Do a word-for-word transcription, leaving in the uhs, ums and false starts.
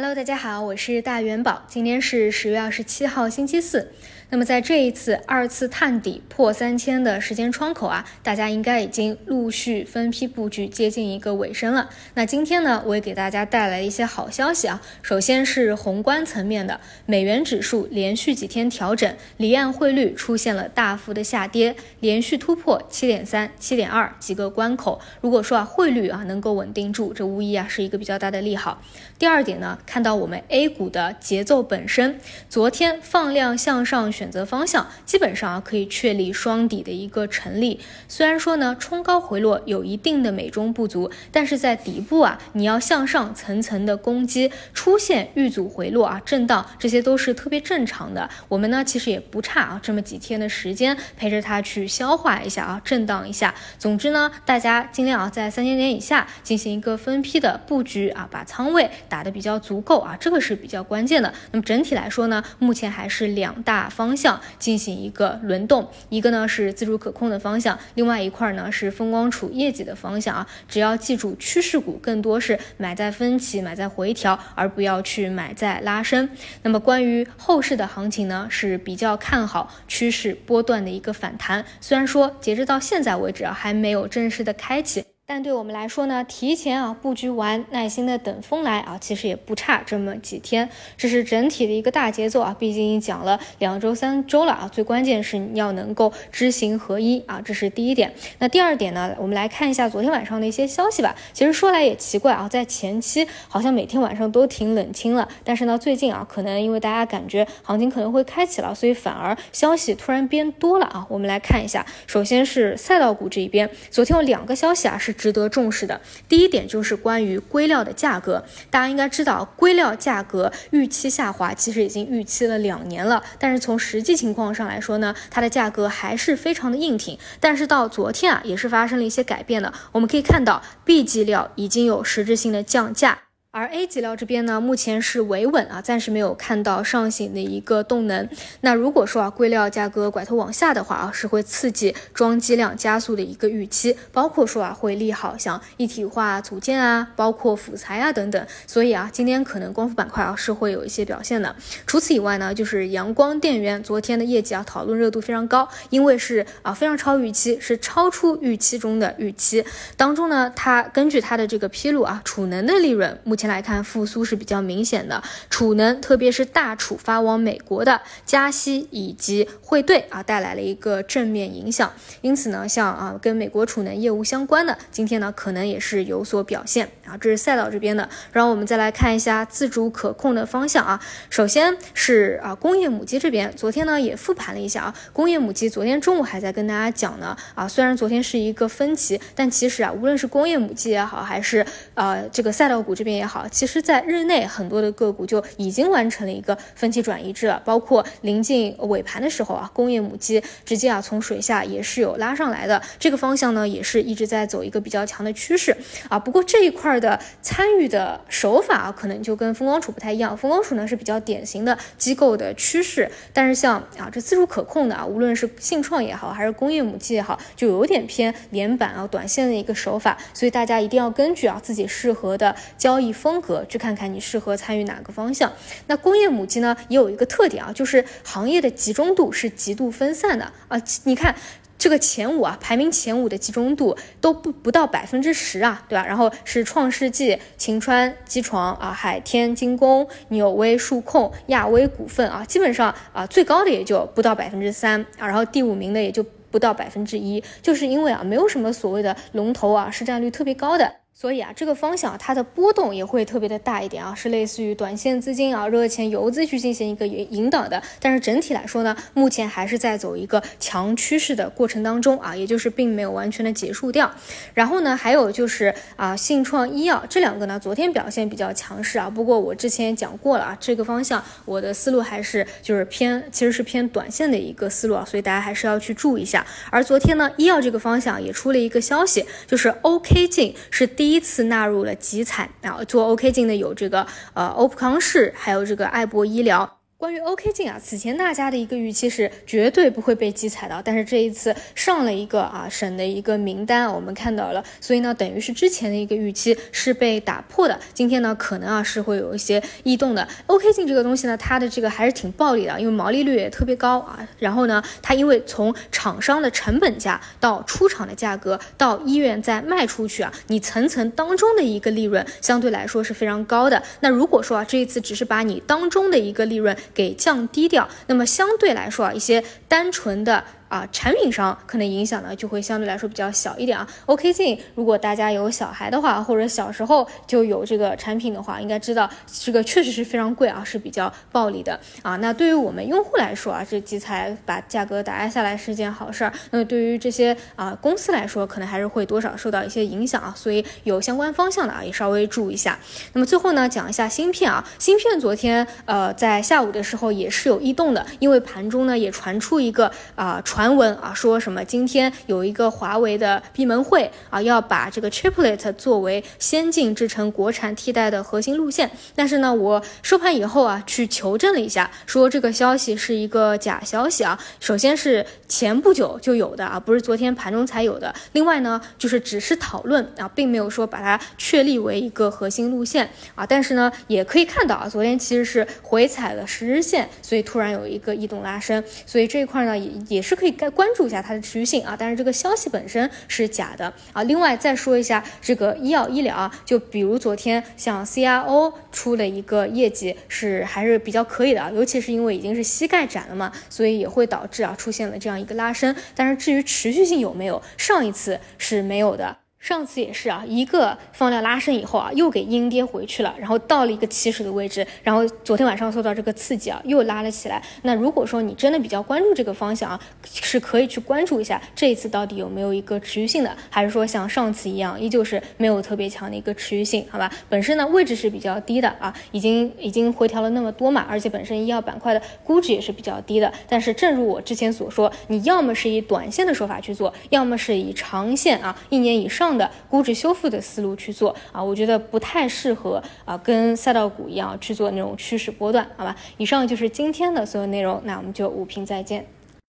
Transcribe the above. Hello， 大家好，我是大元宝，今天是十月二十七号星期四。那么在这一次二次探底破三千的时间窗口啊，大家应该已经陆续分批布局，接近一个尾声了。那今天呢，我也给大家带来一些好消息啊。首先是宏观层面的，美元指数连续几天调整，离岸汇率出现了大幅的下跌，连续突破 七点三、七点二 几个关口。如果说啊汇率啊能够稳定住，这无疑啊是一个比较大的利好。第二点呢，看到我们 A 股的节奏本身，昨天放量向上选择方向，基本上啊可以确立双底的一个成立。虽然说呢冲高回落有一定的美中不足，但是在底部啊你要向上层层的攻击，出现遇阻回落啊震荡，这些都是特别正常的。我们呢其实也不差啊这么几天的时间陪着它去消化一下啊震荡一下。总之呢大家尽量啊在三千点以下进行一个分批的布局啊，把仓位打得比较足够啊，这个是比较关键的。那么整体来说呢，目前还是两大方向进行一个轮动，一个呢是自主可控的方向，另外一块呢是风光储业绩的方向啊。只要记住趋势股更多是买在分歧，买在回调，而不要去买在拉升。那么关于后市的行情呢，是比较看好趋势波段的一个反弹，虽然说截止到现在为止啊还没有正式的开启，但对我们来说呢，提前啊布局完，耐心的等风来啊，其实也不差这么几天。这是整体的一个大节奏啊，毕竟讲了两周三周了啊，最关键是你要能够知行合一啊，这是第一点。那第二点呢，我们来看一下昨天晚上的一些消息吧。其实说来也奇怪啊，在前期好像每天晚上都挺冷清了，但是呢，最近啊，可能因为大家感觉行情可能会开启了，所以反而消息突然变多了啊。我们来看一下，首先是赛道股这一边，昨天有两个消息啊是值得重视的。第一点就是关于硅料的价格，大家应该知道硅料价格预期下滑其实已经预期了两年了，但是从实际情况上来说呢，它的价格还是非常的硬挺。但是到昨天啊也是发生了一些改变的，我们可以看到 B 级料已经有实质性的降价，而 A 级料这边呢，目前是维稳啊，暂时没有看到上行的一个动能。那如果说啊，硅料价格拐头往下的话啊，是会刺激装机量加速的一个预期，包括说啊，会利好像一体化组件啊，包括辅材啊等等。所以啊，今天可能光伏板块啊是会有一些表现的。除此以外呢，就是阳光电源昨天的业绩啊，讨论热度非常高，因为是啊非常超预期，是超出预期中的预期。当中呢，它根据它的这个披露啊，储能的利润目前。目前来看复苏是比较明显的，储能特别是大储发往美国的加息以及汇兑啊带来了一个正面影响，因此呢像啊跟美国储能业务相关的今天呢可能也是有所表现啊，这是赛道这边的。然后我们再来看一下自主可控的方向啊，首先是啊工业母机这边，昨天呢也复盘了一下啊，工业母机昨天中午还在跟大家讲呢啊，虽然昨天是一个分歧，但其实啊无论是工业母机也好，还是呃这个赛道股这边也好，好，其实在日内很多的个股就已经完成了一个分歧转移制了，包括临近尾盘的时候啊，工业母机直接啊从水下也是有拉上来的，这个方向呢也是一直在走一个比较强的趋势啊。不过这一块的参与的手法啊，可能就跟风光储不太一样，风光储呢是比较典型的机构的趋势，但是像啊这自主可控的啊，无论是信创也好，还是工业母机也好，就有点偏连板啊短线的一个手法，所以大家一定要根据啊自己适合的交易风格去看看你适合参与哪个方向。那工业母机呢也有一个特点啊，就是行业的集中度是极度分散的啊，你看这个前五啊，排名前五的集中度都不不到百分之十啊，对吧？然后是创世纪、晴川、机床啊、海天精工、纽威数控、亚威股份啊，基本上啊最高的也就不到百分之三啊，然后第五名的也就不到百分之一，就是因为啊没有什么所谓的龙头啊，市占率特别高的。所以啊，这个方向、啊、它的波动也会特别的大一点啊，是类似于短线资金啊、热钱、游资去进行一个引导的。但是整体来说呢，目前还是在走一个强趋势的过程当中啊，也就是并没有完全的结束掉。然后呢，还有就是啊，信创医药这两个呢，昨天表现比较强势啊。不过我之前也讲过了啊，这个方向我的思路还是就是偏，其实是偏短线的一个思路啊，所以大家还是要去注意一下。而昨天呢，医药这个方向也出了一个消息，就是 OK 镜是第一。第一次纳入了集采啊，做 OK 镜的有这个呃欧普康视，还有这个爱博医疗。关于 OK 镜啊，此前大家的一个预期是绝对不会被机踩到，但是这一次上了一个啊省的一个名单，我们看到了，所以呢等于是之前的一个预期是被打破的。今天呢可能啊是会有一些异动的。OK 镜这个东西呢，它的这个还是挺暴利的，因为毛利率也特别高啊。然后呢，它因为从厂商的成本价到出厂的价格到医院再卖出去啊，你层层当中的一个利润相对来说是非常高的。那如果说啊这一次只是把你当中的一个利润给降低掉，那么相对来说啊，一些单纯的啊、呃、产品上可能影响呢就会相对来说比较小一点啊。OK 镜，如果大家有小孩的话，或者小时候就有这个产品的话，应该知道这个确实是非常贵啊，是比较暴利的啊。那对于我们用户来说啊，这机才把价格打压下来是件好事儿。那么对于这些啊、呃、公司来说，可能还是会多少受到一些影响啊。所以有相关方向的啊，也稍微注意一下。那么最后呢，讲一下芯片啊。芯片昨天呃在下午的时候也是有异动的，因为盘中呢也传出一个啊、呃、传。传闻啊，说什么今天有一个华为的闭门会啊，要把这个 Chiplet 作为先进制程国产替代的核心路线。但是呢，我收盘以后啊，去求证了一下，说这个消息是一个假消息啊。首先是前不久就有的啊，不是昨天盘中才有的。另外呢，就是只是讨论啊，并没有说把它确立为一个核心路线啊。但是呢，也可以看到啊，昨天其实是回踩了十日线，所以突然有一个异动拉升，所以这一块呢，也也是可以。该关注一下它的持续性啊，但是这个消息本身是假的啊。另外再说一下这个医药医疗啊，就比如昨天像 C R O 出了一个业绩是还是比较可以的啊，尤其是因为已经是膝盖展了嘛，所以也会导致啊出现了这样一个拉升。但是至于持续性有没有，上一次是没有的。上次也是啊，一个放量拉升以后啊，又给阴跌回去了，然后到了一个起始的位置，然后昨天晚上受到这个刺激啊，又拉了起来。那如果说你真的比较关注这个方向啊，是可以去关注一下这一次到底有没有一个持续性的，还是说像上次一样，依旧是没有特别强的一个持续性，好吧？本身呢位置是比较低的啊，已经已经回调了那么多嘛，而且本身医药板块的估值也是比较低的。但是正如我之前所说，你要么是以短线的手法去做，要么是以长线啊，一年以上的估值修复的思路去做啊，我觉得不太适合啊，跟赛道股一样去做那种趋势波段，好吧？以上就是今天的所有内容，那我们就午评再见。